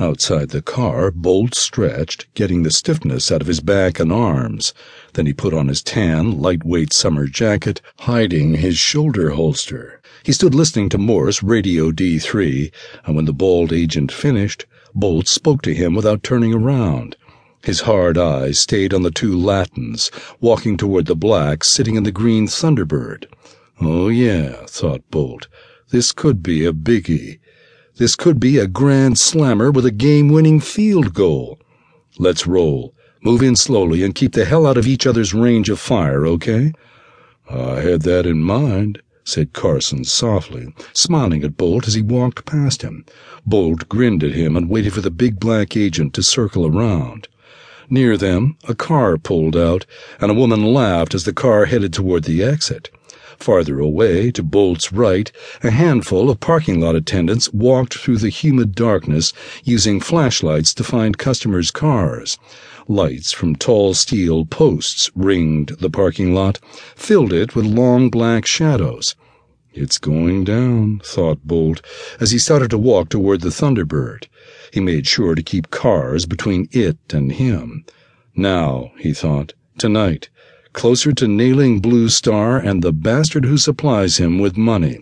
Outside the car, Bolt stretched, getting the stiffness out of his back and arms. Then he put on his tan, lightweight summer jacket, hiding his shoulder holster. He stood listening to Morse Radio D3, and when the bald agent finished, Bolt spoke to him without turning around. His hard eyes stayed on the two Latins, walking toward the black sitting in the green Thunderbird. Oh, yeah, thought Bolt, this could be a biggie. This could be a grand slammer with a game-winning field goal. Let's roll. Move in slowly and keep the hell out of each other's range of fire, okay? I had that in mind, said Carson softly, smiling at Bolt as he walked past him. Bolt grinned at him and waited for the big black agent to circle around. Near them, a car pulled out, and a woman laughed as the car headed toward the exit. Farther away, to Bolt's right, a handful of parking lot attendants walked through the humid darkness, using flashlights to find customers' cars. Lights from tall steel posts ringed the parking lot, filled it with long black shadows. It's going down, thought Bolt, as he started to walk toward the Thunderbird. He made sure to keep cars between it and him. Now, he thought, tonight. Closer to nailing Blue Star and the bastard who supplies him with money.